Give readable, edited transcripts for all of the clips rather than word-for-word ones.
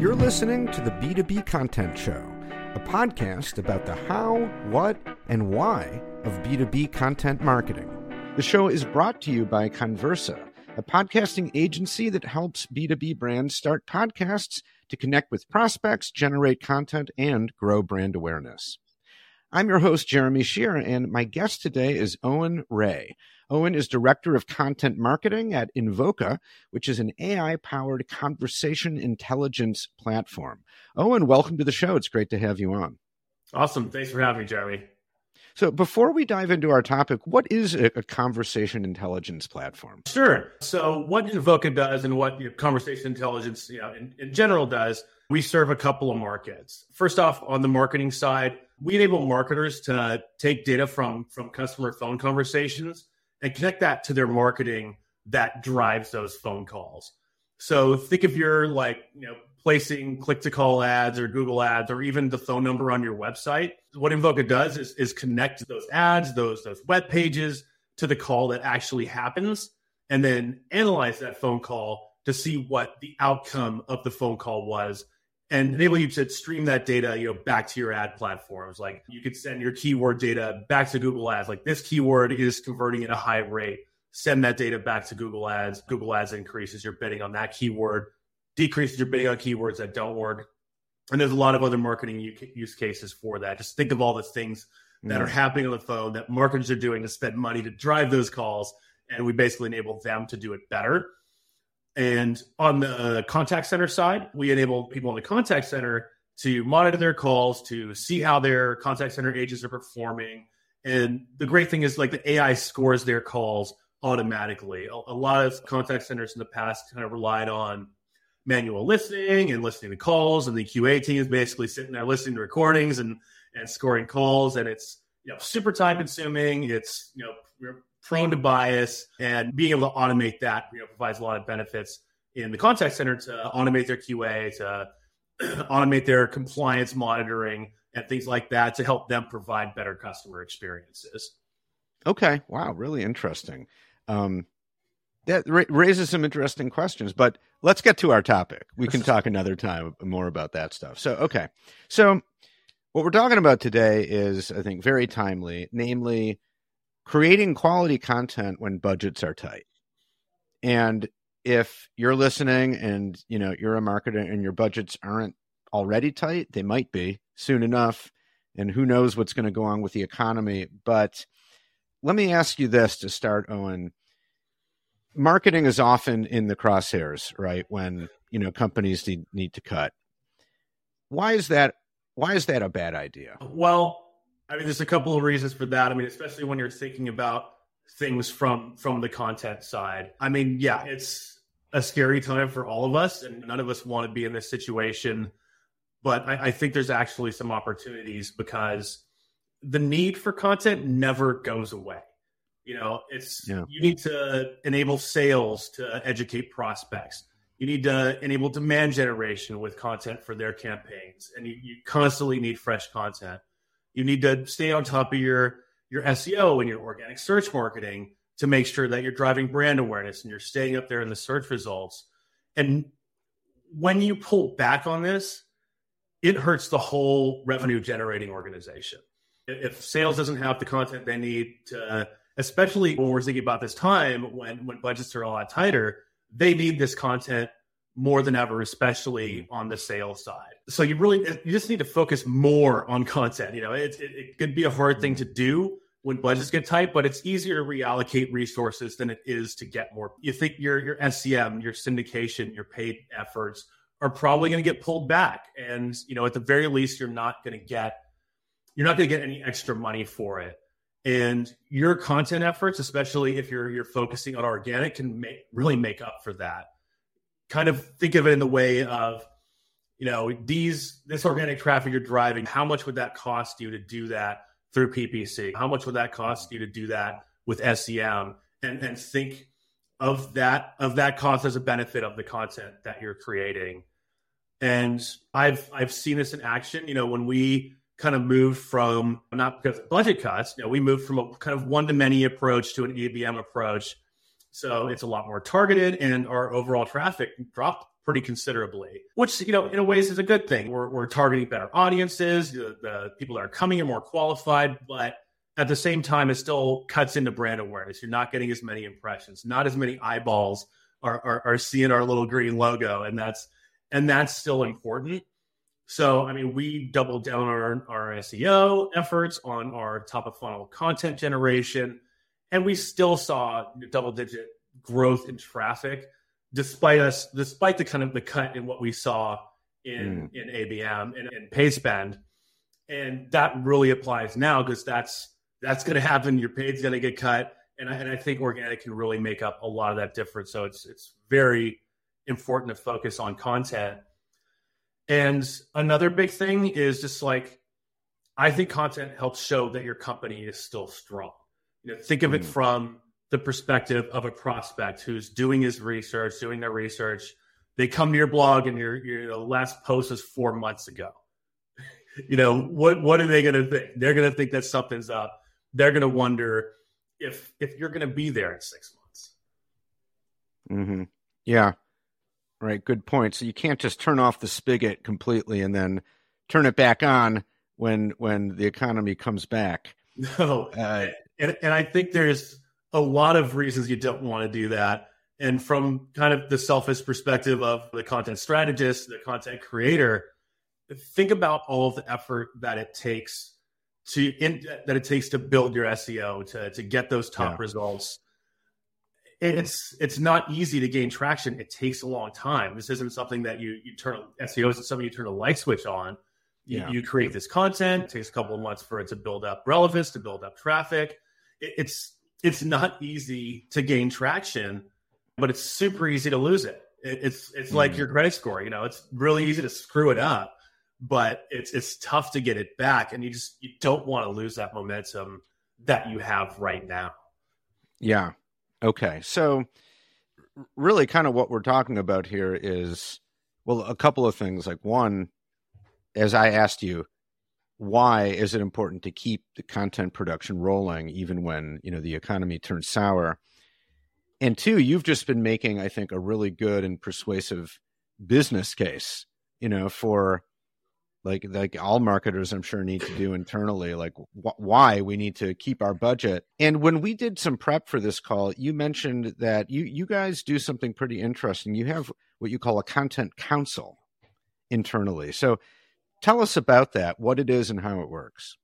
You're listening to The B2B Content Show, a podcast about the how, what, and why of B2B content marketing. The show is brought to you by Conversa, a podcasting agency that helps B2B brands start podcasts to connect with prospects, generate content, and grow brand awareness. I'm your host, Jeremy Shearer, and my guest today is Owen Ray. Owen is Director of Content Marketing at Invoca, which is an AI-powered conversation intelligence platform. Owen, welcome to the show. It's great to have you on. Awesome. Thanks for having me, Jeremy. So before we dive into our topic, what is a conversation intelligence platform? Sure. So what Invoca does and what conversation intelligence in general does, we serve a couple of markets. First off, on the marketing side, we enable marketers to take data from customer phone conversations and connect that to their marketing that drives those phone calls. So think of your placing click-to-call ads or Google ads or even the phone number on your website. What Invoca does is connect those ads, those web pages to the call that actually happens and then analyze that phone call to see what the outcome of the phone call was and enable you to stream that data, back to your ad platforms. Like you could send your keyword data back to Google Ads. Like this keyword is converting at a high rate. Send that data back to Google Ads. Google Ads increases your bidding on that keyword, decreases your bidding on keywords that don't work. And there's a lot of other marketing use cases for that. Just think of all the things that are happening on the phone that marketers are doing to spend money to drive those calls. And we basically enable them to do it better. And on the contact center side, we enable people in the contact center to monitor their calls, to see how their contact center agents are performing. And the great thing is the AI scores their calls automatically. A lot of contact centers in the past kind of relied on manual listening and listening to calls. And the QA team is basically sitting there listening to recordings and scoring calls. And it's super time consuming. It's prone to bias, and being able to automate that provides a lot of benefits in the contact center to automate their QA, to automate their compliance monitoring and things like that to help them provide better customer experiences. Okay. Wow. Really interesting. That raises some interesting questions, but let's get to our topic. We can talk another time more about that stuff. So, okay. So what we're talking about today is, I think, very timely, namely, creating quality content when budgets are tight. And if you're listening and, you're a marketer and your budgets aren't already tight, they might be soon enough. And who knows what's going to go on with the economy. But let me ask you this to start, Owen. Marketing is often in the crosshairs, right? When, companies need to cut. Why is that a bad idea? Well, there's a couple of reasons for that. Especially when you're thinking about things from the content side. It's a scary time for all of us, and none of us want to be in this situation. But I think there's actually some opportunities because the need for content never goes away. You need to enable sales to educate prospects. You need to enable demand generation with content for their campaigns. And you constantly need fresh content. You need to stay on top of your SEO and your organic search marketing to make sure that you're driving brand awareness and you're staying up there in the search results. And when you pull back on this, it hurts the whole revenue generating organization. If sales doesn't have the content they need to, especially when we're thinking about this time when budgets are a lot tighter, they need this content more than ever, especially on the sales side. So you just need to focus more on content. It could be a hard thing to do when budgets get tight, but it's easier to reallocate resources than it is to get more. You think your SEM, your syndication, your paid efforts are probably going to get pulled back. And, at the very least, you're not going to get any extra money for it. And your content efforts, especially if you're focusing on organic, can really make up for that. Kind of think of it in the way of, this organic traffic you're driving, how much would that cost you to do that through PPC? How much would that cost you to do that with SEM? And think of that cost as a benefit of the content that you're creating. And I've seen this in action, when we kind of moved from, not because of budget cuts, we moved from a kind of one-to-many approach to an ABM approach. So it's a lot more targeted and our overall traffic dropped pretty considerably, which, you know, in a ways is a good thing. We're targeting better audiences. The people that are coming are more qualified, but at the same time, it still cuts into brand awareness. You're not getting as many impressions, not as many eyeballs are seeing our little green logo. And that's still important. So, I mean, we doubled down on our SEO efforts, on our top of funnel content generation, and we still saw double digit growth in traffic despite the kind of the cut in what we saw in ABM and paid spend. And that really applies now because that's going to happen. Your paid's going to get cut. And I think organic can really make up a lot of that difference. So it's very important to focus on content. And another big thing is just like, I think content helps show that your company is still strong. You know, think of it from the perspective of a prospect who's doing their research. They come to your blog and your last post was 4 months ago. You know, what are they going to think? They're going to think that something's up. They're going to wonder if you're going to be there in 6 months. Mm-hmm. Yeah. Right. Good point. So you can't just turn off the spigot completely and then turn it back on when the economy comes back. No. And I think there's a lot of reasons you don't want to do that. And from kind of the selfish perspective of the content strategist, the content creator, think about all of the effort that it takes to build your SEO, to get those top results. It's not easy to gain traction. It takes a long time. This isn't something that you turn, SEO isn't something you turn a light switch on. You create this content. It takes a couple of months for it to build up relevance, to build up traffic. It's not easy to gain traction, but it's super easy to lose it. It's like your credit score. You know, it's really easy to screw it up, but it's tough to get it back. And you don't want to lose that momentum that you have right now. Yeah. Okay. So really kind of what we're talking about here is, well, a couple of things. Like one, as I asked you, why is it important to keep the content production rolling even when, you know, the economy turns sour? And two, you've just been making, I think, a really good and persuasive business case, you know, for like all marketers, I'm sure, need to do internally, like why we need to keep our budget. And when we did some prep for this call, you mentioned that you guys do something pretty interesting. You have what you call a content council internally. So tell us about that, what it is and how it works.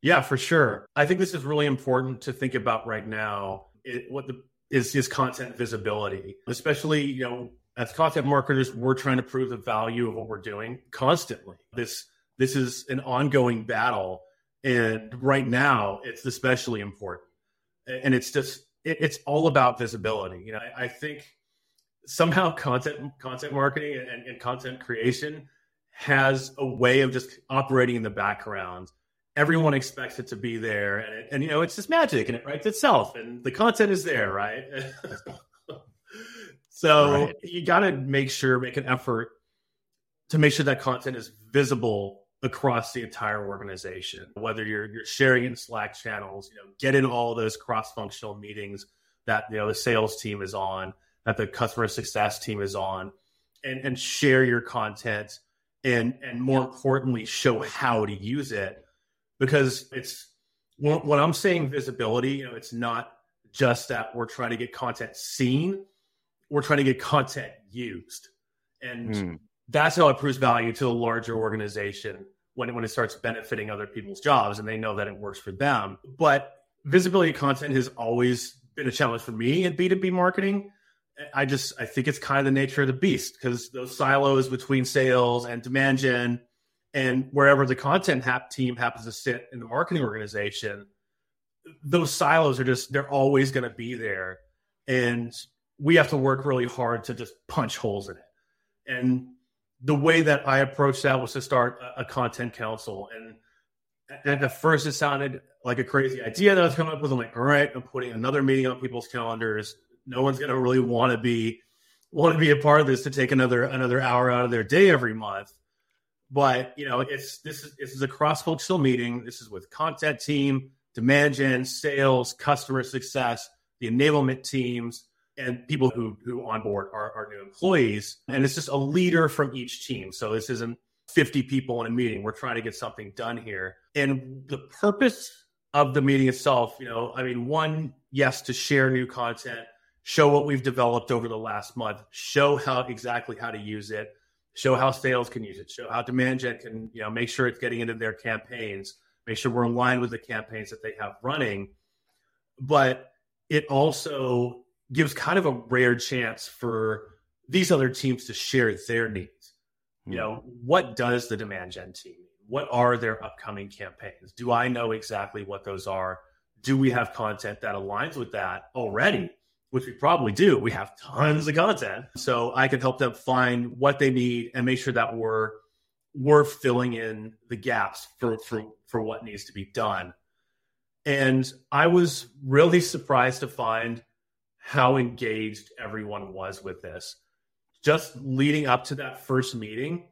Yeah, for sure. I think this is really important to think about right now. Is content visibility, especially, you know, as content marketers, we're trying to prove the value of what we're doing constantly. This is an ongoing battle. And right now it's especially important. And it's just, it's all about visibility. You know, I think somehow content marketing and content creation has a way of just operating in the background. Everyone expects it to be there. And you know, it's just magic and it writes itself and the content is there, right? So right. You got to make an effort to make sure that content is visible across the entire organization, whether you're sharing in Slack channels, you know, get in all those cross-functional meetings that, you know, the sales team is on, that the customer success team is on, and share your content and more importantly, show how to use it. Because it's, when I'm saying visibility, you know, it's not just that we're trying to get content seen, we're trying to get content used. And that's how it proves value to a larger organization when it starts benefiting other people's jobs and they know that it works for them. But visibility of content has always been a challenge for me in B2B marketing. I think it's kind of the nature of the beast because those silos between sales and demand gen and wherever the content team happens to sit in the marketing organization, those silos are just, they're always going to be there. And we have to work really hard to just punch holes in it. And the way that I approached that was to start a content council. And at first it sounded like a crazy idea that I was coming up with. I'm like, all right, I'm putting another meeting on people's calendars. No one's going to really want to be a part of this to take another hour out of their day every month. But, you know, this is a cross-functional meeting. This is with content team, demand gen, sales, customer success, the enablement teams, and people who onboard are new employees. And it's just a leader from each team. So this isn't 50 people in a meeting. We're trying to get something done here. And the purpose of the meeting itself, you know, I mean, one, yes, to share new content, show what we've developed over the last month, show how exactly how to use it, show how sales can use it, show how demand gen can, you know, make sure it's getting into their campaigns, make sure we're aligned with the campaigns that they have running. But it also gives kind of a rare chance for these other teams to share their needs. You know, what does the demand gen team need? What are their upcoming campaigns? Do I know exactly what those are? Do we have content that aligns with that already? Which we probably do. We have tons of content. So I can help them find what they need and make sure that we're filling in the gaps for what needs to be done. And I was really surprised to find how engaged everyone was with this. Just leading up to that first meeting,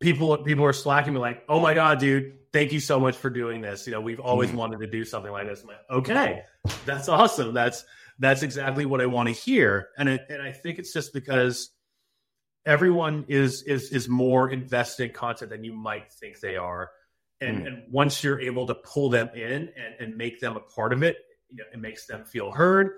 people are slacking me like, oh my God, dude, thank you so much for doing this. You know, we've always wanted to do something like this. I'm like, okay, that's awesome. That's exactly what I want to hear. And I think it's just because everyone is more invested in content than you might think they are. And once you're able to pull them in and make them a part of it, you know, it makes them feel heard.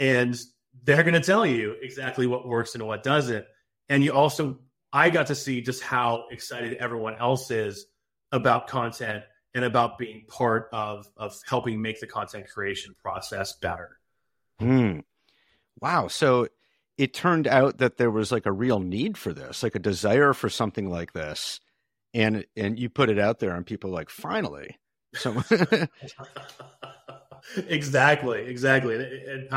And they're going to tell you exactly what works and what doesn't. And you also, I got to see just how excited everyone else is about content and about being part of helping make the content creation process better. Wow. So it turned out that there was like a real need for this, like a desire for something like this. And you put it out there and people like, finally. So Exactly. And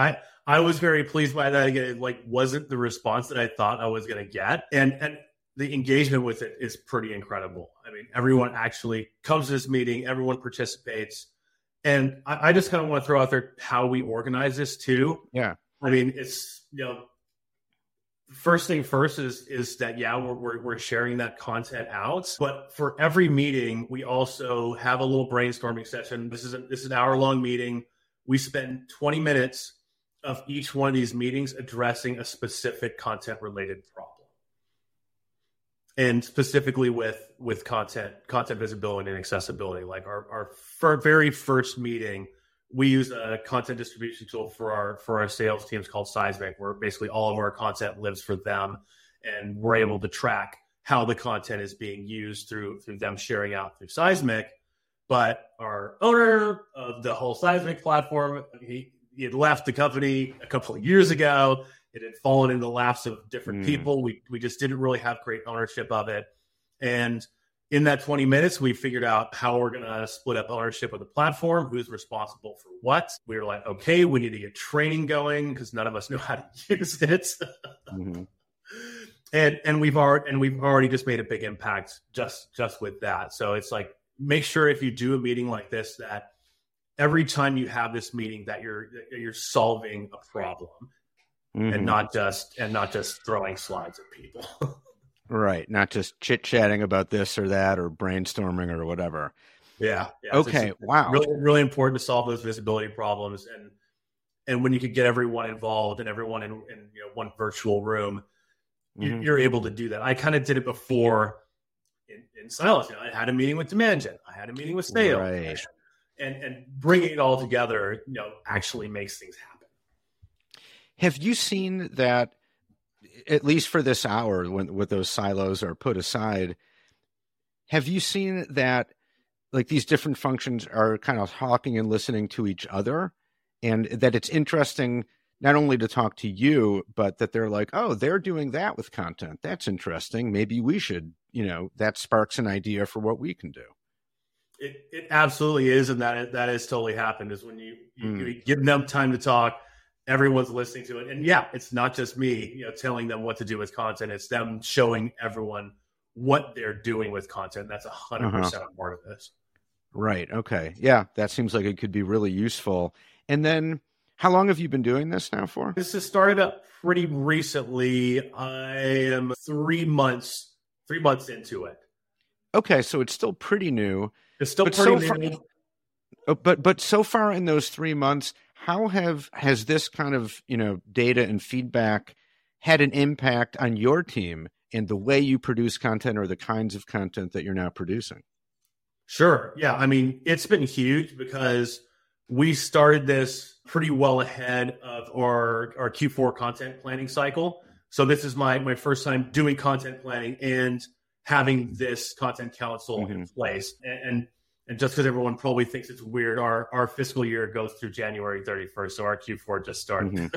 I was very pleased by that. Again, it like wasn't the response that I thought I was going to get. And the engagement with it is pretty incredible. I mean, everyone actually comes to this meeting, everyone participates. And I just kind of want to throw out there how we organize this too. Yeah. I mean, it's, you know, first thing first is that, yeah, we're sharing that content out, but for every meeting, we also have a little brainstorming session. This is an hour-long meeting. We spend 20 minutes of each one of these meetings addressing a specific content-related problem. And specifically with content visibility and accessibility. Like our very first meeting, we use a content distribution tool for our sales teams called Seismic, where basically all of our content lives for them. And we're able to track how the content is being used through them sharing out through Seismic. But our owner of the whole Seismic platform, he had left the company a couple of years ago. It had fallen in the laps of different people. We just didn't really have great ownership of it. And in that 20 minutes, we figured out how we're going to split up ownership of the platform, who's responsible for what. We were like, okay, we need to get training going because none of us know how to use it. And we've already just made a big impact just with that. So it's like, make sure if you do a meeting like this that every time you have this meeting that you're solving a problem. And not just throwing slides at people. Right. Not just chit-chatting about this or that or brainstorming or whatever. Yeah. Okay. Wow. Really, really important to solve those visibility problems. And when you could get everyone involved and everyone in you know, one virtual room, you're able to do that. I kind of did it before in silence. You know, I had a meeting with demand gen. I had a meeting with sales. Right. And bringing it all together, you know, actually makes things happen. Have you seen that, at least for this hour, when those silos are put aside, have you seen that like these different functions are kind of talking and listening to each other, and that it's interesting not only to talk to you, but that they're like, oh, they're doing that with content. That's interesting. Maybe we should, you know, that sparks an idea for what we can do. It absolutely is. And that has totally happened is when you give them time to talk. Everyone's listening to it. And yeah, it's not just me, you know, telling them what to do with content. It's them showing everyone what they're doing with content. That's 100% part of this. Right. Okay. Yeah. That seems like it could be really useful. And then how long have you been doing this now for? This has started up pretty recently. I am 3 months into it. Okay. So it's still pretty new. It's still pretty new. But so far in those 3 months, How has this kind of, you know, data and feedback had an impact on your team and the way you produce content or the kinds of content that you're now producing? Sure. Yeah. I mean, it's been huge because we started this pretty well ahead of our Q4 content planning cycle. So this is my first time doing content planning and having this Content Council in place. And just because everyone probably thinks it's weird, our fiscal year goes through January 31st. So our Q4 just started.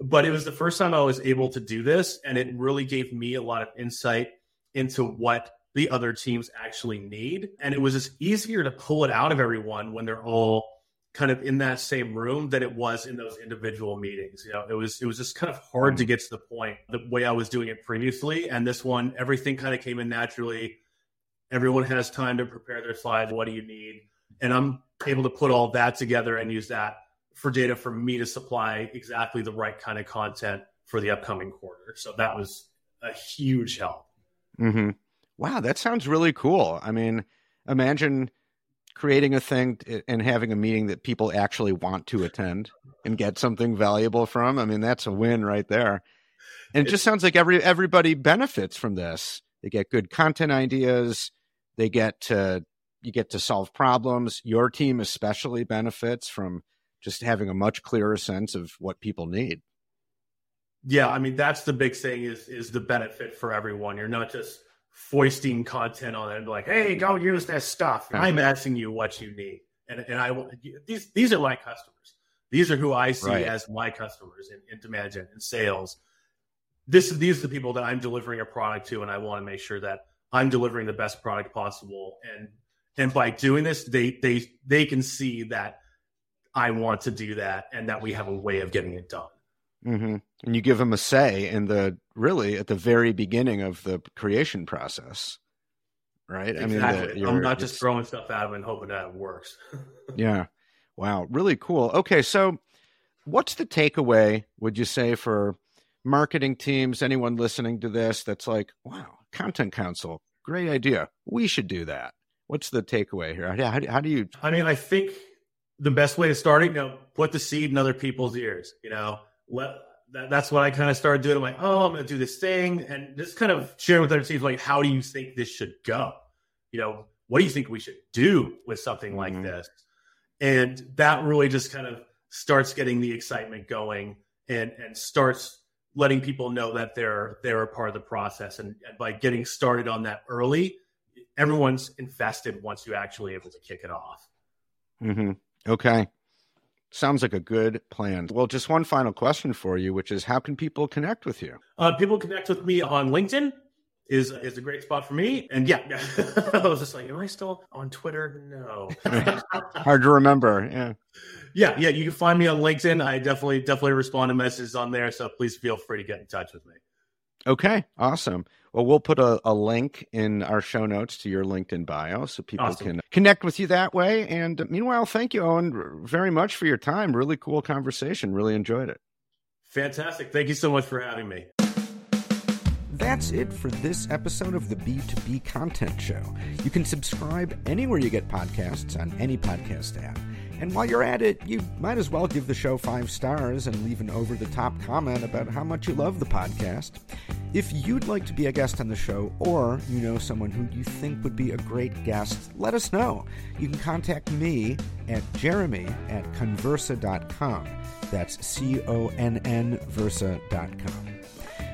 But it was the first time I was able to do this. And it really gave me a lot of insight into what the other teams actually need. And it was just easier to pull it out of everyone when they're all kind of in that same room than it was in those individual meetings. You know, it was just kind of hard to get to the point the way I was doing it previously. And this one, everything kind of came in naturally. Everyone has time to prepare their slides. What do you need? And I'm able to put all that together and use that for data for me to supply exactly the right kind of content for the upcoming quarter. So that was a huge help. Mm-hmm. Wow, that sounds really cool. I mean, imagine creating a thing and having a meeting that people actually want to attend and get something valuable from. I mean, that's a win right there. And it just sounds like everybody benefits from this. They get good content ideas. They get to solve problems. Your team especially benefits from just having a much clearer sense of what people need. Yeah, I mean, that's the big thing is the benefit for everyone. You're not just foisting content on it and be like, hey, go use this stuff. I'm asking you what you need. And I will, these are my customers. These are who I see as my customers in demand gen and sales. These are the people that I'm delivering a product to, and I want to make sure that I'm delivering the best product possible. And by doing this, they can see that I want to do that and that we have a way of getting it done. Mm-hmm. And you give them a say at the very beginning of the creation process, right? Exactly. I mean, I'm not just throwing stuff at them and hoping that it works. Yeah. Wow. Really cool. Okay. So what's the takeaway, would you say, for marketing teams, anyone listening to this that's like, wow, Content Council, great idea. We should do that. What's the takeaway here? How do you? I mean, I think the best way to start it, you know, put the seed in other people's ears, you know. That's what I kind of started doing. I'm like, oh, I'm going to do this thing. And just kind of sharing with other teams, like, how do you think this should go? You know, what do you think we should do with something like this? And that really just kind of starts getting the excitement going and starts letting people know that they're a part of the process. And by getting started on that early, everyone's invested once you're actually able to kick it off. Okay. Sounds like a good plan. Well, just one final question for you, which is how can people connect with you? People connect with me on LinkedIn is a great spot for me. And yeah. I was just like, am I still on Twitter? No. Hard to remember. Yeah. You can find me on LinkedIn. I definitely respond to messages on there. So please feel free to get in touch with me. Okay. Awesome. Well, we'll put a link in our show notes to your LinkedIn bio so people can connect with you that way. And meanwhile, thank you, Owen, very much for your time. Really cool conversation. Really enjoyed it. Fantastic. Thank you so much for having me. That's it for this episode of the B2B Content Show. You can subscribe anywhere you get podcasts on any podcast app. And while you're at it, you might as well give the show 5 stars and leave an over-the-top comment about how much you love the podcast. If you'd like to be a guest on the show or you know someone who you think would be a great guest, let us know. You can contact me at jeremy@conversa.com. That's CONNversa.com.